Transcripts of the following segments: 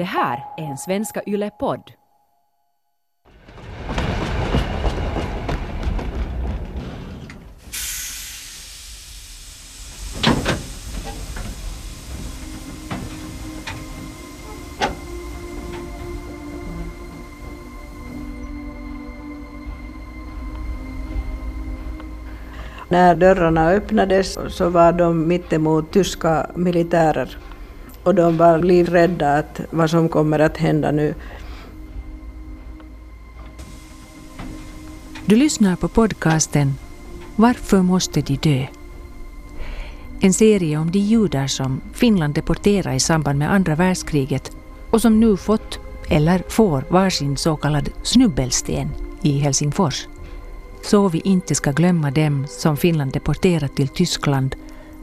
Det här är en Svenska Yle-podd. När dörrarna öppnades så var de mittemot tyska militärer och de var livrädda att vad som kommer att hända nu. Du lyssnar på podcasten Varför måste de dö? En serie om de judar som Finland deporterade i samband med andra världskriget och som nu fått eller får varsin så kallad snubbelsten i Helsingfors. Så vi inte ska glömma dem som Finland deporterat till Tyskland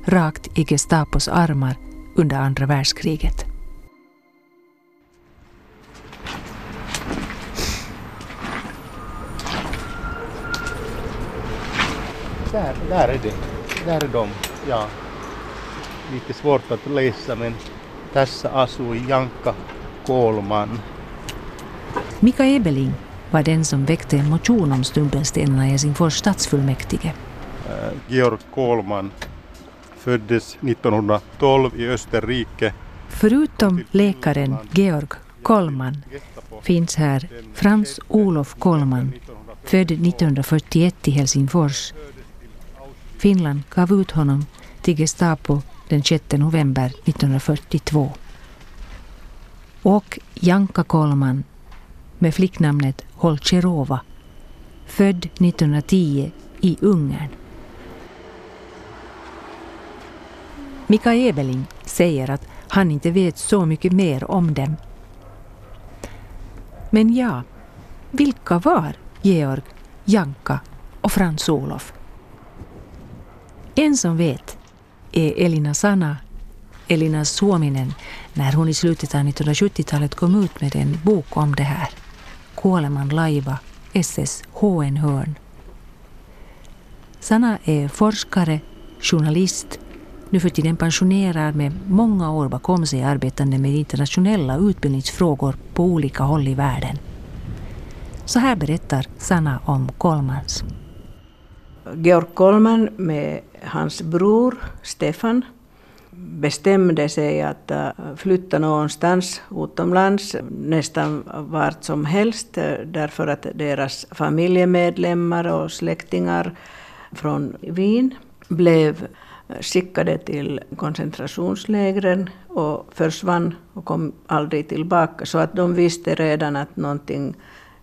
rakt i Gestapos armar under andra världskriget. Där är det. Där är de. Ja. Lite svårt att läsa, men tässä asuu Janka Kollman. Mika Ebeling var den som väckte en motion om snubbelstenarna i Helsingfors stadsfullmäktige. Georg Kollman föddes 1912 i Österrike. Förutom läkaren Georg Kollman finns här Frans Olof Kollman, född 1941 i Helsingfors. Finland gav ut honom till Gestapo den 6 november 1942. Och Janka Kollman med flicknamnet Holcherova, född 1910 i Ungern. Mika Ebeling säger att han inte vet så mycket mer om dem. Men ja, vilka var Georg, Janka och Frans Olof? En som vet är Elina Sana, Elina Suominen, när hon i slutet av 1970-talet kom ut med en bok om det här. Kollman Laiva, SS Hohenhorn. Sana är forskare, journalist, nu för tiden pensionerad med många år bakom sig arbetande med internationella utbildningsfrågor på olika håll i världen. Så här berättar Sana om Kollmans. Georg Kollman med hans bror Stefan bestämde sig att flytta någonstans utomlands, nästan vart som helst, därför att deras familjemedlemmar och släktingar från Wien blev skickade till koncentrationslägren och försvann och kom aldrig tillbaka. Så att de visste redan att någonting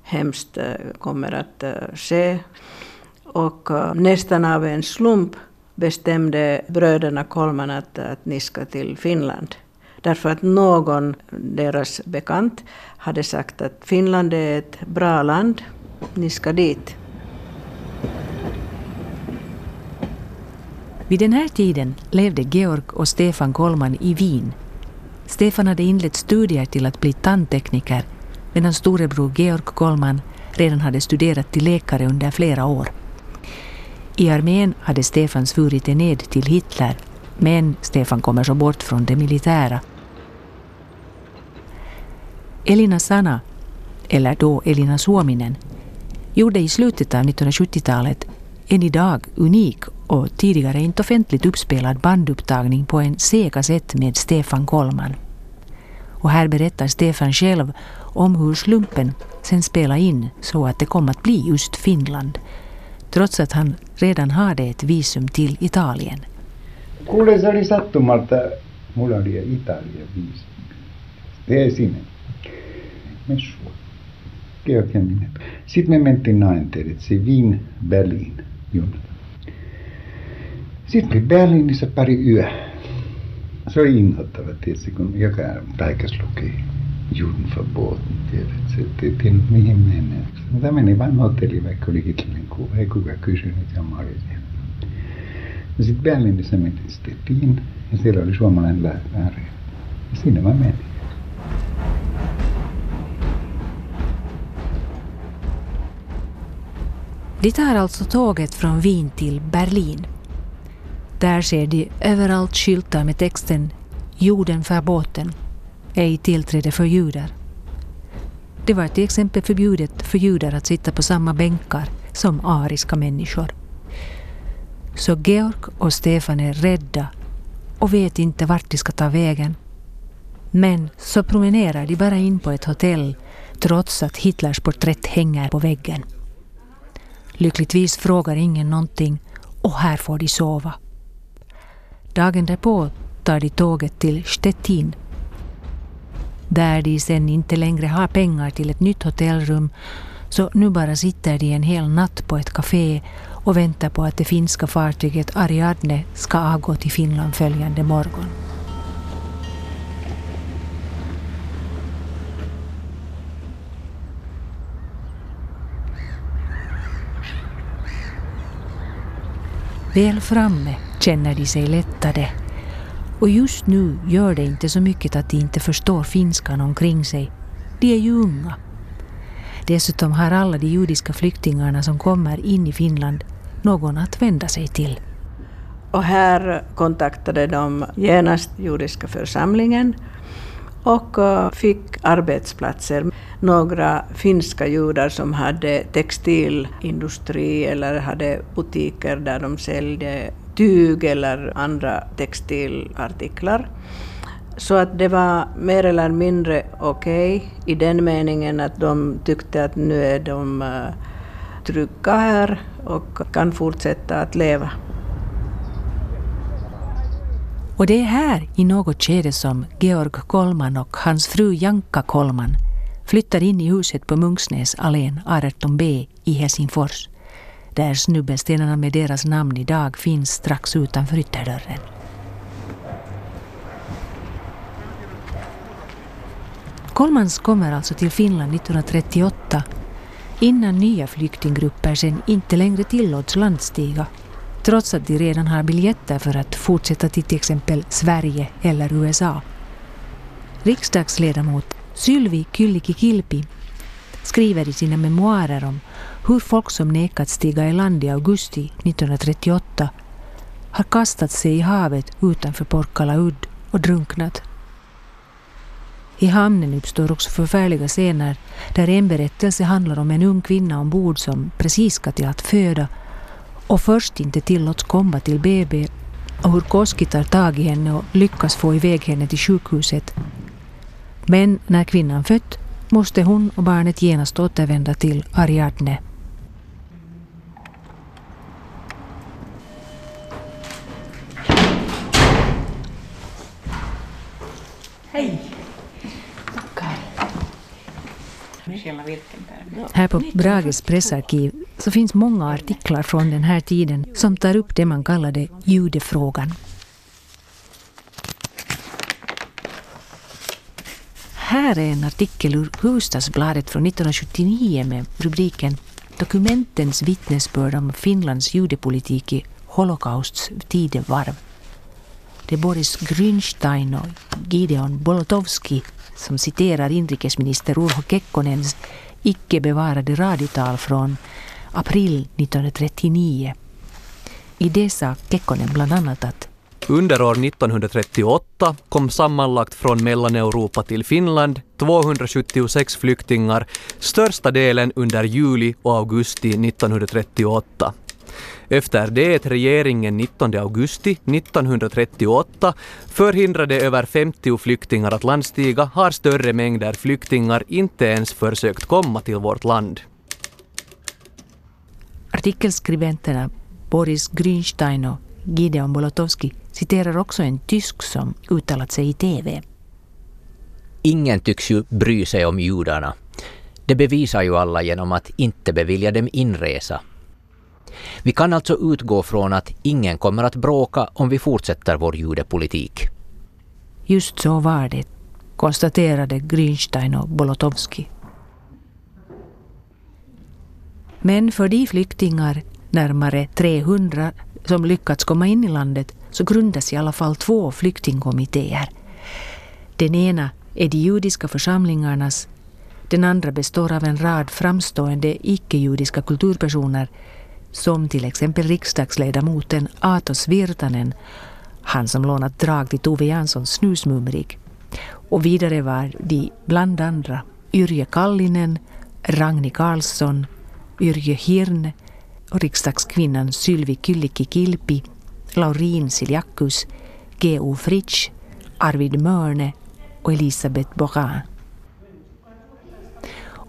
hemskt kommer att ske. Och nästan av en slump bestämde bröderna Kollman att niska till Finland. Därför att någon, deras bekant, hade sagt att Finland är ett bra land, niska dit. Vid den här tiden levde Georg och Stefan Kollman i Wien. Stefan hade inlett studier till att bli tandtekniker, medan storebror Georg Kollman redan hade studerat till läkare under flera år. I armén hade Stefan svurit sig ned till Hitler, men Stefan kommer så bort från det militära. Elina Sana, eller då Elina Suominen, gjorde i slutet av 1970-talet en idag unik och tidigare inte offentligt uppspelad bandupptagning på en C-kassett med Stefan Kollman. Och här berättar Stefan själv om hur slumpen sen spelade in så att det kom att bli just Finland, trots att han redan hade ett visum till Italien. Kuule, se oli sattumalta, mulla oli Italian viisum. Tee sinne. Messua. Georgiaminen. Sitten me mentiin nainteritsi Wien, Berlin junata. Sitten Berliinissä pari yö. Se oli inhottava tietysti, kun joka päikäs luki Junfabootin, tiedätkö, ettei tiennyt mihin mennään. Mutta meni vain hotelliin, vaikka oli Hitlerin kuva, ei kukaan kysynyt ja mä olin siellä. Ja sitten Berliinissä menin Steppiin ja siellä oli suomalainen lääkäri. Ja sinne mä menin. De tar alltså tåget från Wien till Berlin. Där ser de överallt skyltar med texten Juden för båten. ej tillträde för judar. Det var till exempel förbjudet för judar att sitta på samma bänkar som ariska människor. Så Georg och Stefan är rädda och vet inte vart de ska ta vägen. Men så promenerar de bara in på ett hotell trots att Hitlers porträtt hänger på väggen. Lyckligtvis frågar ingen någonting och här får de sova. Dagen därpå tar de tåget till Stettin. Där de sen inte längre har pengar till ett nytt hotellrum, så nu bara sitter de en hel natt på ett café och väntar på att det finska fartyget Ariadne ska avgå till Finland följande morgon. Väl framme känner de sig lättade. Och just nu gör det inte så mycket att de inte förstår finskan omkring sig. De är ju unga. Dessutom har alla de judiska flyktingarna som kommer in i Finland någon att vända sig till. Och här kontaktade de genast judiska församlingen och fick arbetsplatser. Några finska judar som hade textilindustri eller hade butiker där de sålde tyg eller andra textilartiklar. Så att det var mer eller mindre okej i den meningen att de tyckte att nu är de trygga här och kan fortsätta att leva. Och det är här i något skede som Georg Kollman och hans fru Janka Kollman flyttar in i huset på Mungsnäs allén 18B i Helsingfors. Där snubbelstenarna med deras namn idag finns strax utanför ytterdörren. Kollmans kommer alltså till Finland 1938 innan nya flyktinggrupper sen inte längre tillåts landstiga, trots att de redan har biljetter för att fortsätta till exempel Sverige eller USA. Riksdagsledamot Sylvi Kyllikki Kilpi skriver i sina memoarer om hur folk som nekat stiga i land i augusti 1938 har kastat sig i havet utanför Porkala udd och drunknat. I hamnen uppstår också förfärliga scener där en berättelse handlar om en ung kvinna ombord som precis ska till att föda och först inte tillåts komma till BB och hur Koski tar tag i henne och lyckas få iväg henne till sjukhuset. Men när kvinnan fött måste hon och barnet genast återvända till Ariadne. Hej! Tackar. Här på Brages pressarkiv så finns många artiklar från den här tiden som tar upp det man kallade judefrågan. Här är en artikel ur Hufvudstadsbladet från 1979 med rubriken Dokumentens vittnesbörd om Finlands judepolitik i Holokausts tidevarv. Det är Boris Grünstein och Gideon Bolotowski som citerar inrikesminister Urho Kekkonens icke-bevarade radiotal från april 1939. I det sa Kekkonen bland annat att under år 1938 kom sammanlagt från Mellaneuropa till Finland 276 flyktingar, största delen under juli och augusti 1938. Efter det regeringen 19 augusti 1938 förhindrade över 50 flyktingar att landstiga har större mängder flyktingar inte ens försökt komma till vårt land. Artikelskribenterna Boris Grünstein och Gideon Bolotowski citerar också en tysk som uttalat sig i TV. Ingen tycks ju bry sig om judarna. Det bevisar ju alla genom att inte bevilja dem inresa. Vi kan alltså utgå från att ingen kommer att bråka om vi fortsätter vår judepolitik. Just så var det, konstaterade Grünstein och Bolotowski. Men för de flyktingar, närmare 300 som lyckats komma in i landet, så grundas i alla fall 2 flyktingkommittéer. Den ena är de judiska församlingarnas, den andra består av en rad framstående icke-judiska kulturpersoner som till exempel riksdagsledamoten Atos Virtanen, han som lånat drag till Tove Janssons snusmumrik, Och vidare var de bland andra Yrje Kallinen, Ragni Karlsson, Yrje Hirne och riksdagskvinnan Sylvi Kyllikki Kilpi, Laurin Siljakkus, G.O. Fritsch, Arvid Mörne och Elisabeth Borin.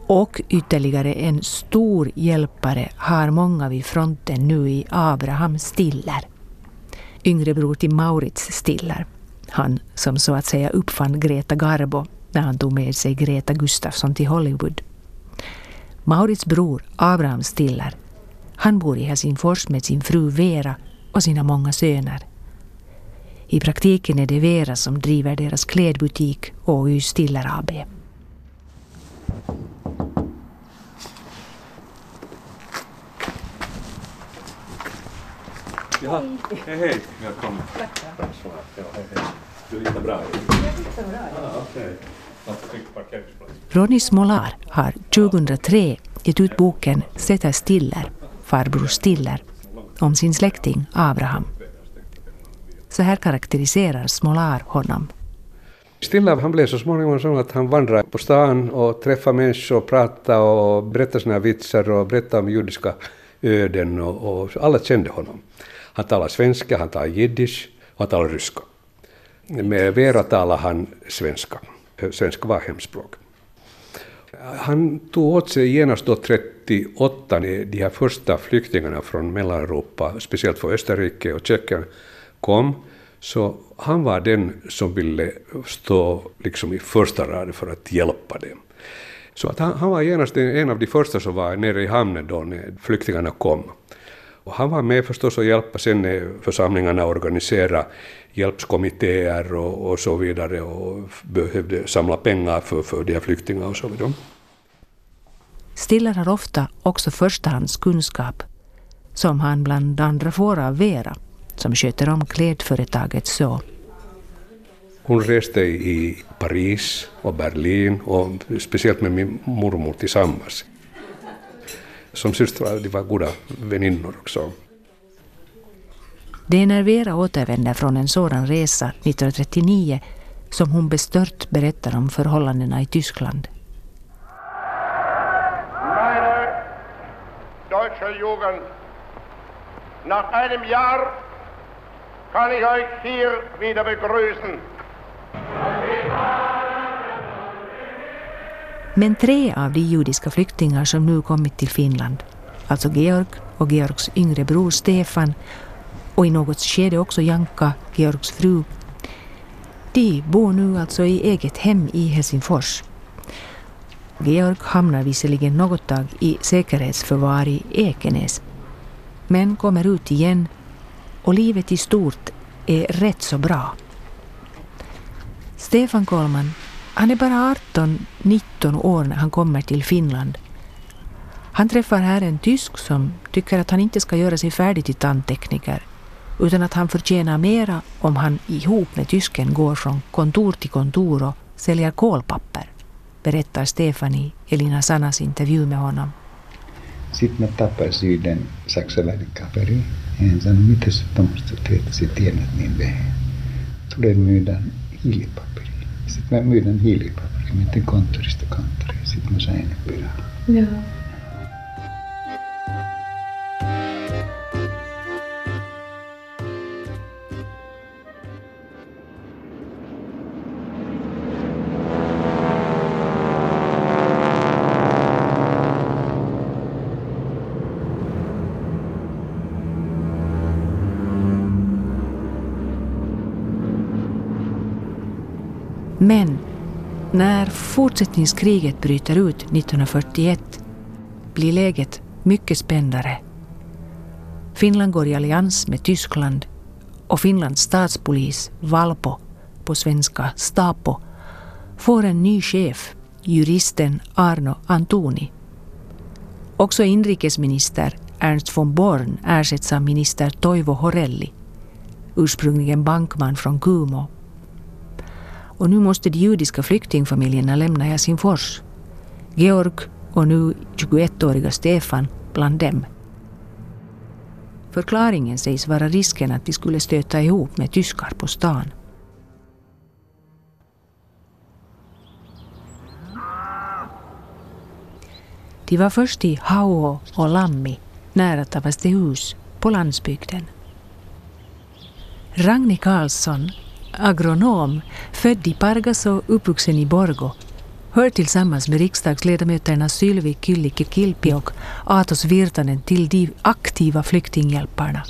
Och ytterligare en stor hjälpare har många vid fronten nu i Abraham Stiller, yngre bror till Mauritz Stiller. Han som så att säga uppfann Greta Garbo när han tog med sig Greta Gustafsson till Hollywood. Mauritz bror Abraham Stiller, han bor i Helsingfors med sin fru Vera och sina många söner. I praktiken är det Vera som driver deras klädbutik och U Stiller AB. Ja, hej hej, välkommen. Tack. Ja, hej. Du hittar bra. Ronny Smolar har 2003 gett ut boken Sätta Stiller, farbror Stiller, om sin släkting Abraham. Så här karakteriserar Smolar honom. Stiller, han blev så småningom så att han vandrade på stan och träffade människor och pratade och berättade sina vitsar och berättade om judiska öden och alla kände honom. Han talar svenska, han talar jiddisch och han talar ryska. Med Vera talar han svenska. Svenska var hemspråk. Han tog åt sig genast då 1938 de här första flyktingarna från Mellaneuropa, speciellt från Österrike och Tjeckien, kom. Så han var den som ville stå liksom i första raden för att hjälpa dem. Så att han var genast en av de första som var nere i hamnen då när flyktingarna kom. Och han var med förstås och hjälpa sen när församlingarna organisera hjälpskommittéer och så vidare och behövde samla pengar för de här flyktingarna och så vidare. Stiller har ofta också förstahandskunskap som han bland andra får av Vera som sköter om klädföretaget så. Hon reste i Paris och Berlin och speciellt med min mormor tillsammans. Som systrar, de var goda väninnor också. Det är när Vera återvänder från en sådan resa 1939 som hon bestört berättar om förhållandena i Tyskland. Meine deutsche Jugend, nach einem Jahr kann ich euch hier wieder begrüßen. Men 3 av de judiska flyktingar som nu kommit till Finland, alltså Georg och Georgs yngre bror Stefan och i något skede också Janka, Georgs fru, de bor nu alltså i eget hem i Helsingfors. Georg hamnar visserligen något tag i säkerhetsförvar i Ekenäs, men kommer ut igen och livet i stort är rätt så bra. Stefan Kollman, han är bara 18-19 år när han kommer till Finland. Han träffar här en tysk som tycker att han inte ska göra sig färdig till tandtekniker utan att han förtjänar mera om han ihop med tysken går från kontor till kontor och säljer kolpapper, berättar Stefan i Elina Sanas intervju med honom. Sitten mä tapasin yhden saksalainen kaverin ja hän sanoi, mitä sä tommoista teet, sä tiedät niin vähän. Tulee myydä hiilipaperia. Sitten mä myydän hiilipaperia, mietin konttorista konttoriin. Sitten mä sain perään. Joo. Men när fortsättningskriget bryter ut 1941 blir läget mycket spännare. Finland går i allians med Tyskland och Finlands statspolis, Valpo, på svenska Gestapo, får en ny chef, juristen Arno Antoni. Också inrikesminister Ernst von Born ersätts av minister Toivo Horelli, ursprungligen bankman från Kumo. Och nu måste de judiska flyktingfamiljerna lämna Helsingfors. Georg och nu 21-åriga Stefan bland dem. Förklaringen sägs vara risken att de skulle stöta ihop med tyskar på stan. De var först i Hauå och Lammi, nära Tavastehus, på landsbygden. Ragni Karlsson, agronom, född i Pargas och uppvuxen i Borgo, hör tillsammans med riksdagsledamöterna Sylvi Kyllikki Kilpi och Atos Virtanen till de aktiva flyktinghjälparna.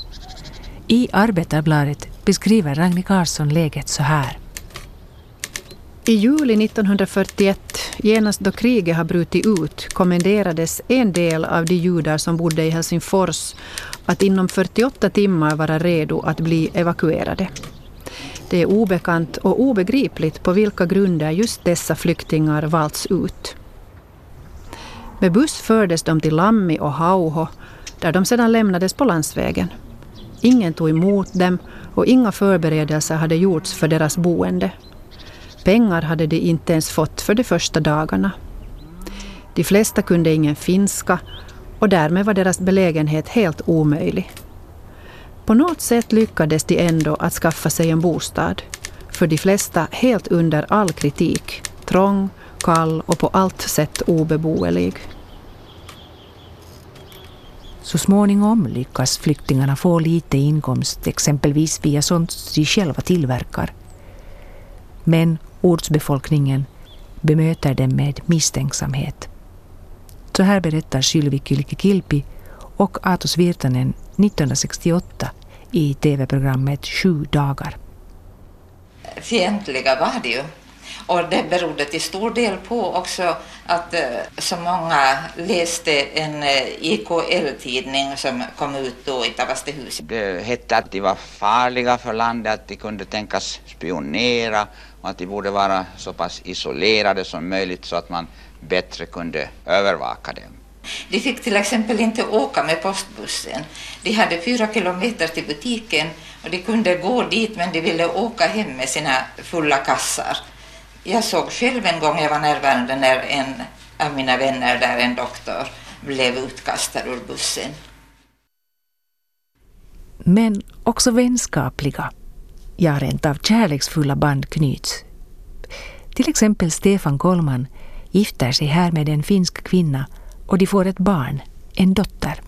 I Arbetarbladet beskriver Ragni Karlsson läget så här. I juli 1941, genast då kriget har brutit ut, kommenderades en del av de judar som bodde i Helsingfors att inom 48 timmar vara redo att bli evakuerade. Det är obekant och obegripligt på vilka grunder just dessa flyktingar valts ut. Med buss fördes de till Lammi och Hauho, där de sedan lämnades på landsvägen. Ingen tog emot dem och inga förberedelser hade gjorts för deras boende. Pengar hade de inte ens fått för de första dagarna. De flesta kunde ingen finska och därmed var deras belägenhet helt omöjlig. På något sätt lyckades de ändå att skaffa sig en bostad. För de flesta helt under all kritik, trång, kall och på allt sätt obeboelig. Så småningom lyckas flyktingarna få lite inkomst, exempelvis via sånt de själva tillverkar. Men ortsbefolkningen bemöter dem med misstänksamhet. Så här berättar Sylvi Kyllikki Kilpi och Atos Virtanen 1968 i tv-programmet 7 dagar. Fientliga var det ju. Och det berodde till stor del på också att så många läste en IKL-tidning som kom ut då i Tavastehus. Det hette att de var farliga för landet, att de kunde tänkas spionera och att de borde vara så pass isolerade som möjligt så att man bättre kunde övervaka dem. De fick till exempel inte åka med postbussen. De hade 4 kilometer till butiken och de kunde gå dit, men de ville åka hem med sina fulla kassar. Jag såg själv en gång, jag var närvarande när en av mina vänner där, en doktor, blev utkastad ur bussen. Men också vänskapliga, ja rent av kärleksfulla band knyts. Till exempel Stefan Kollman gifter sig här med en finsk kvinna och de får ett barn, en dotter.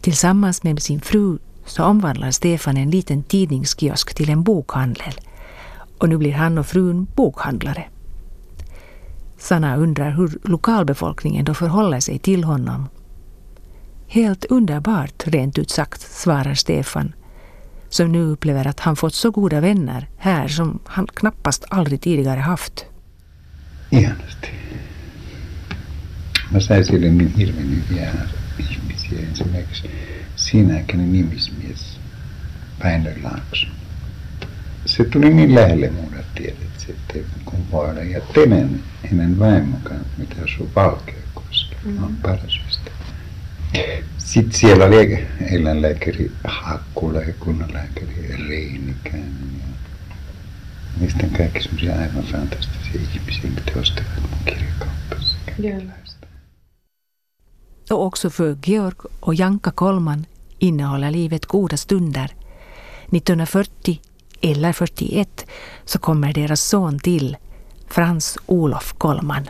Tillsammans med sin fru så omvandlar Stefan en liten tidningskiosk till en bokhandel. Och nu blir han och frun bokhandlare. Sana undrar hur lokalbefolkningen då förhåller sig till honom. Helt underbart, rent ut sagt, svarar Stefan, som nu upplever att han fått så goda vänner här som han knappast aldrig tidigare haft. Hienosti. Mä sain sille niin hirveän hienoja ihmisiä. Esimerkiksi siinä aikana nimismies Väinö Laakson. Se tuli niin lähelle muuta tiedätkö, ettei kun voida. Ja Tenen, hänen vaimokaan, mitä asuu Valkeakoski, on paras ystävä. Sitten siellä oli eläinlääkäri Hakkula ja kunnanlääkäri Reinikäinen. Ja sitten kaikki semmoisia aivan fantastisia ihmisiä, mitä ostavat mun kirjakaupassa kaikenlaista. Och också för Georg och Janka Kollman innehåller livet goda stunder. 1940 eller 41 så kommer deras son till, Frans Olof Kollman.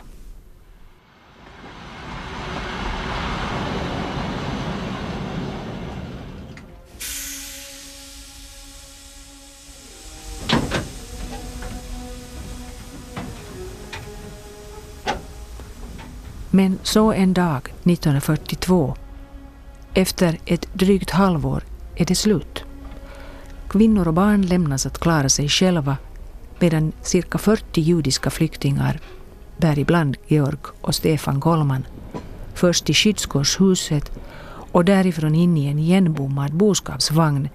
Men så en dag 1942, efter ett drygt halvår, är det slut. Kvinnor och barn lämnas att klara sig själva, medan cirka 40 judiska flyktingar, däribland Georg och Stefan Kollman, först i skyddsgårdshuset och därifrån in i en igenbommad boskapsvagn,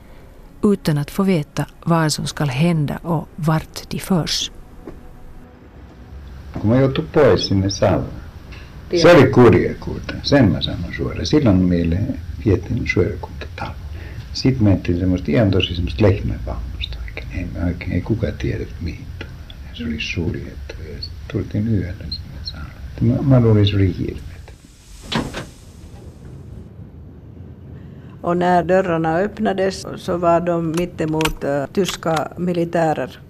utan att få veta vad som ska hända och vart de förs. Kun mä joutui pois sinne saavaan, se oli kurjakuuta, sen mä sanon suoraan. Silloin meille vietin suojakuntatalo. Sitten me ettiin semmoista ihan tosi semmoista lehmänvaunusta oikein. Ei kukaan tiedä mihin tullaan. Ja se oli suljettu ja sitten tultiin yöllä sinne saanut. Mä luulin, se oli hirveätä. Och när dörrarna öppnades så var de mittemot tyska militärer.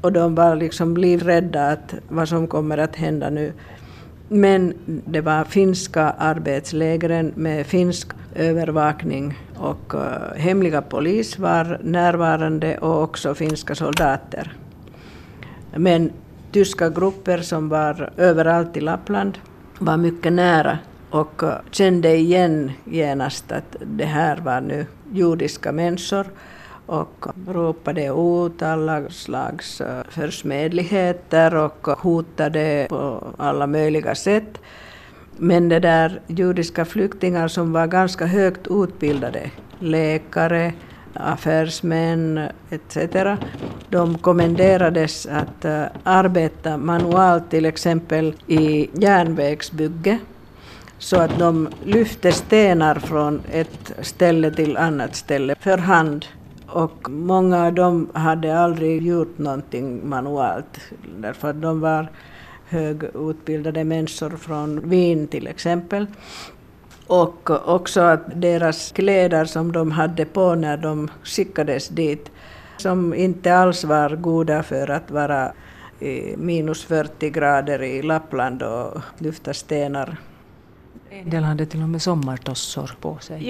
Och de var liksom livrädda att vad som kommer att hända nu. Men det var finska arbetslägren med finsk övervakning och hemliga polis var närvarande och också finska soldater. Men tyska grupper som var överallt i Lappland var mycket nära och kände igen genast att det här var nu judiska människor och ropade ut alla slags försmädligheter och hotade på alla möjliga sätt. Men det där judiska flyktingar som var ganska högt utbildade, läkare, affärsmän etc. De kommenderades att arbeta manuellt till exempel i järnvägsbygge så att de lyfte stenar från ett ställe till annat ställe för hand. Och många av dem hade aldrig gjort någonting manuellt därför att de var högutbildade människor från Wien till exempel. Och också att deras kläder som de hade på när de skickades dit som inte alls var goda för att vara i minus 40 grader i Lappland och lyfta stenar. En del hade till och med sommartossor på sig.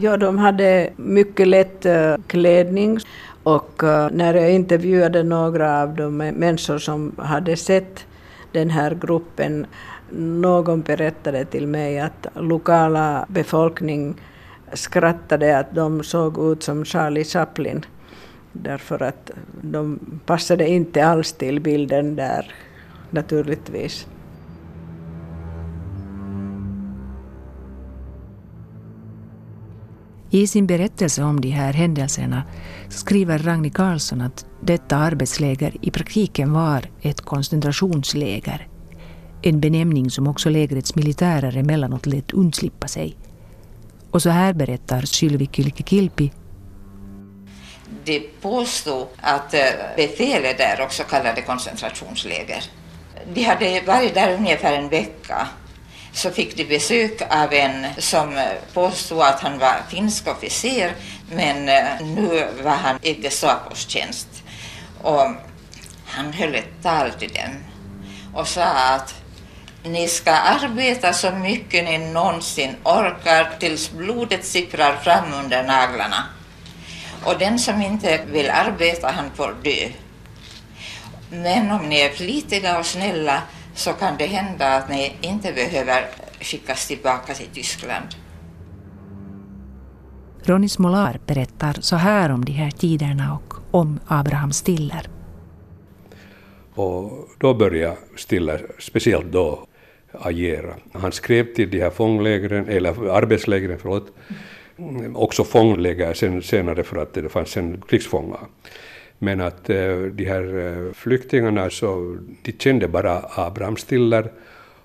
Ja, de hade mycket lätt klädning och när jag intervjuade några av de människor som hade sett den här gruppen, någon berättade till mig att lokala befolkning skrattade att de såg ut som Charlie Chaplin därför att de passade inte alls till bilden där naturligtvis. I sin berättelse om de här händelserna skriver Ragni Karlsson att detta arbetsläger i praktiken var ett koncentrationsläger. En benämning som också lägrets militärer emellanåt lät undslippa sig. Och så här berättar Sylvi Kyllikki Kilpi. De påstod att befälet där också kallade koncentrationsläger. De hade varit där ungefär en vecka. Så fick de besök av en som påstod att han var finsk officer, men nu var han i Gestapos tjänst. Och han höll ett tal till dem och sa att ni ska arbeta så mycket ni någonsin orkar tills blodet sipprar fram under naglarna. Och den som inte vill arbeta, han får dö. Men om ni är flitiga och snälla så kan det hända att ni inte behöver skickas tillbaka till Tyskland. Ronny Smolar berättar så här om de här tiderna och om Abraham Stiller. Och då började Stiller, speciellt då, agera. Han skrev till de här arbetslägren, också fångläger senare för att det fanns en krigsfångar. Men att de här flyktingarna, så de kände bara Abraham Stiller.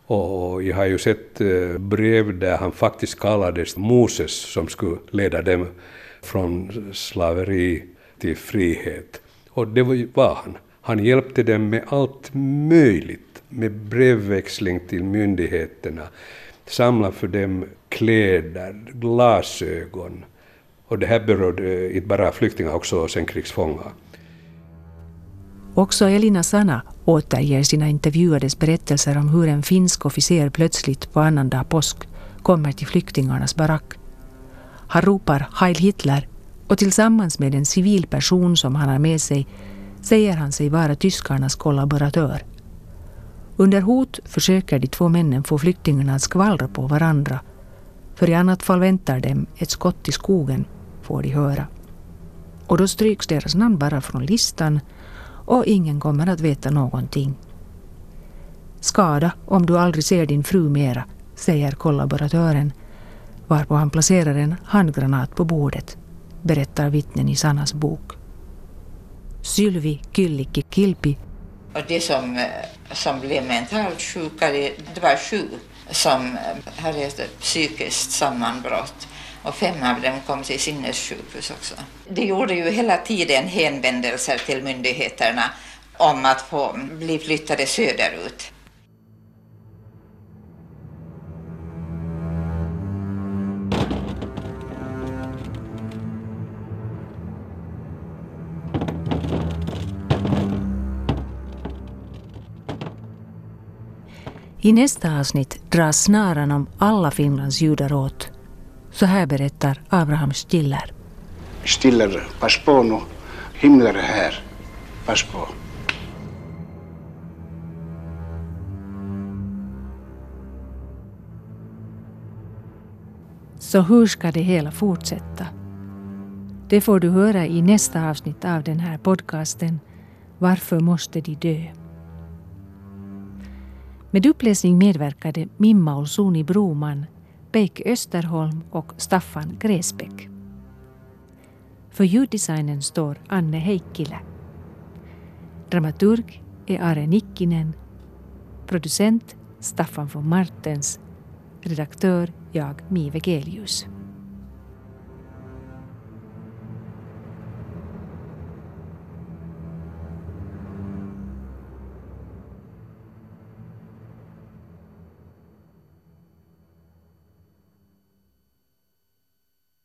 Och jag har ju sett brev där han faktiskt kallades Moses som skulle leda dem från slaveri till frihet. Och det var han. Han hjälpte dem med allt möjligt, med brevväxling till myndigheterna. Samla för dem kläder, glasögon. Och det här berörde inte bara flyktingar, också sen krigsfångar. Också Elina Sana återger sina intervjuades berättelser om hur en finsk officer plötsligt på annandag påsk kommer till flyktingarnas barack. Han ropar Heil Hitler och tillsammans med en civil person som han har med sig säger han sig vara tyskarnas kollaboratör. Under hot försöker de två männen få flyktingarna att skvallra på varandra, för i annat fall väntar dem ett skott i skogen, får de höra. Och då stryks deras namn bara från listan och ingen kommer att veta någonting. Skada om du aldrig ser din fru mera, säger kollaboratören, varpå han placerar en handgranat på bordet, berättar vittnen i Sanas bok. Sylvi Kyllikki Kilpi. Och det som blev mentalt sjuka, det var 7 som hade ett psykiskt sammanbrott. Och 5 av dem kom till sinnessjukhus också. De gjorde ju hela tiden hänvändelser till myndigheterna om att få bli flyttade söderut. I nästa avsnitt dras snaran om alla Finlands judar åt. Så här berättar Abraham Stiller. Stiller, pass på nu. Himmler här. Pass på. Så hur ska det hela fortsätta? Det får du höra i nästa avsnitt av den här podcasten. Varför måste de dö? Med uppläsning medverkade Mimma Olsuni Broman, Beik Österholm och Staffan Gräsbäck. För ljuddesignen står Anne Heikkilä. Dramaturg är Are Nikkinen. Producent Staffan von Martens. Redaktör jag, Mi Vegelius.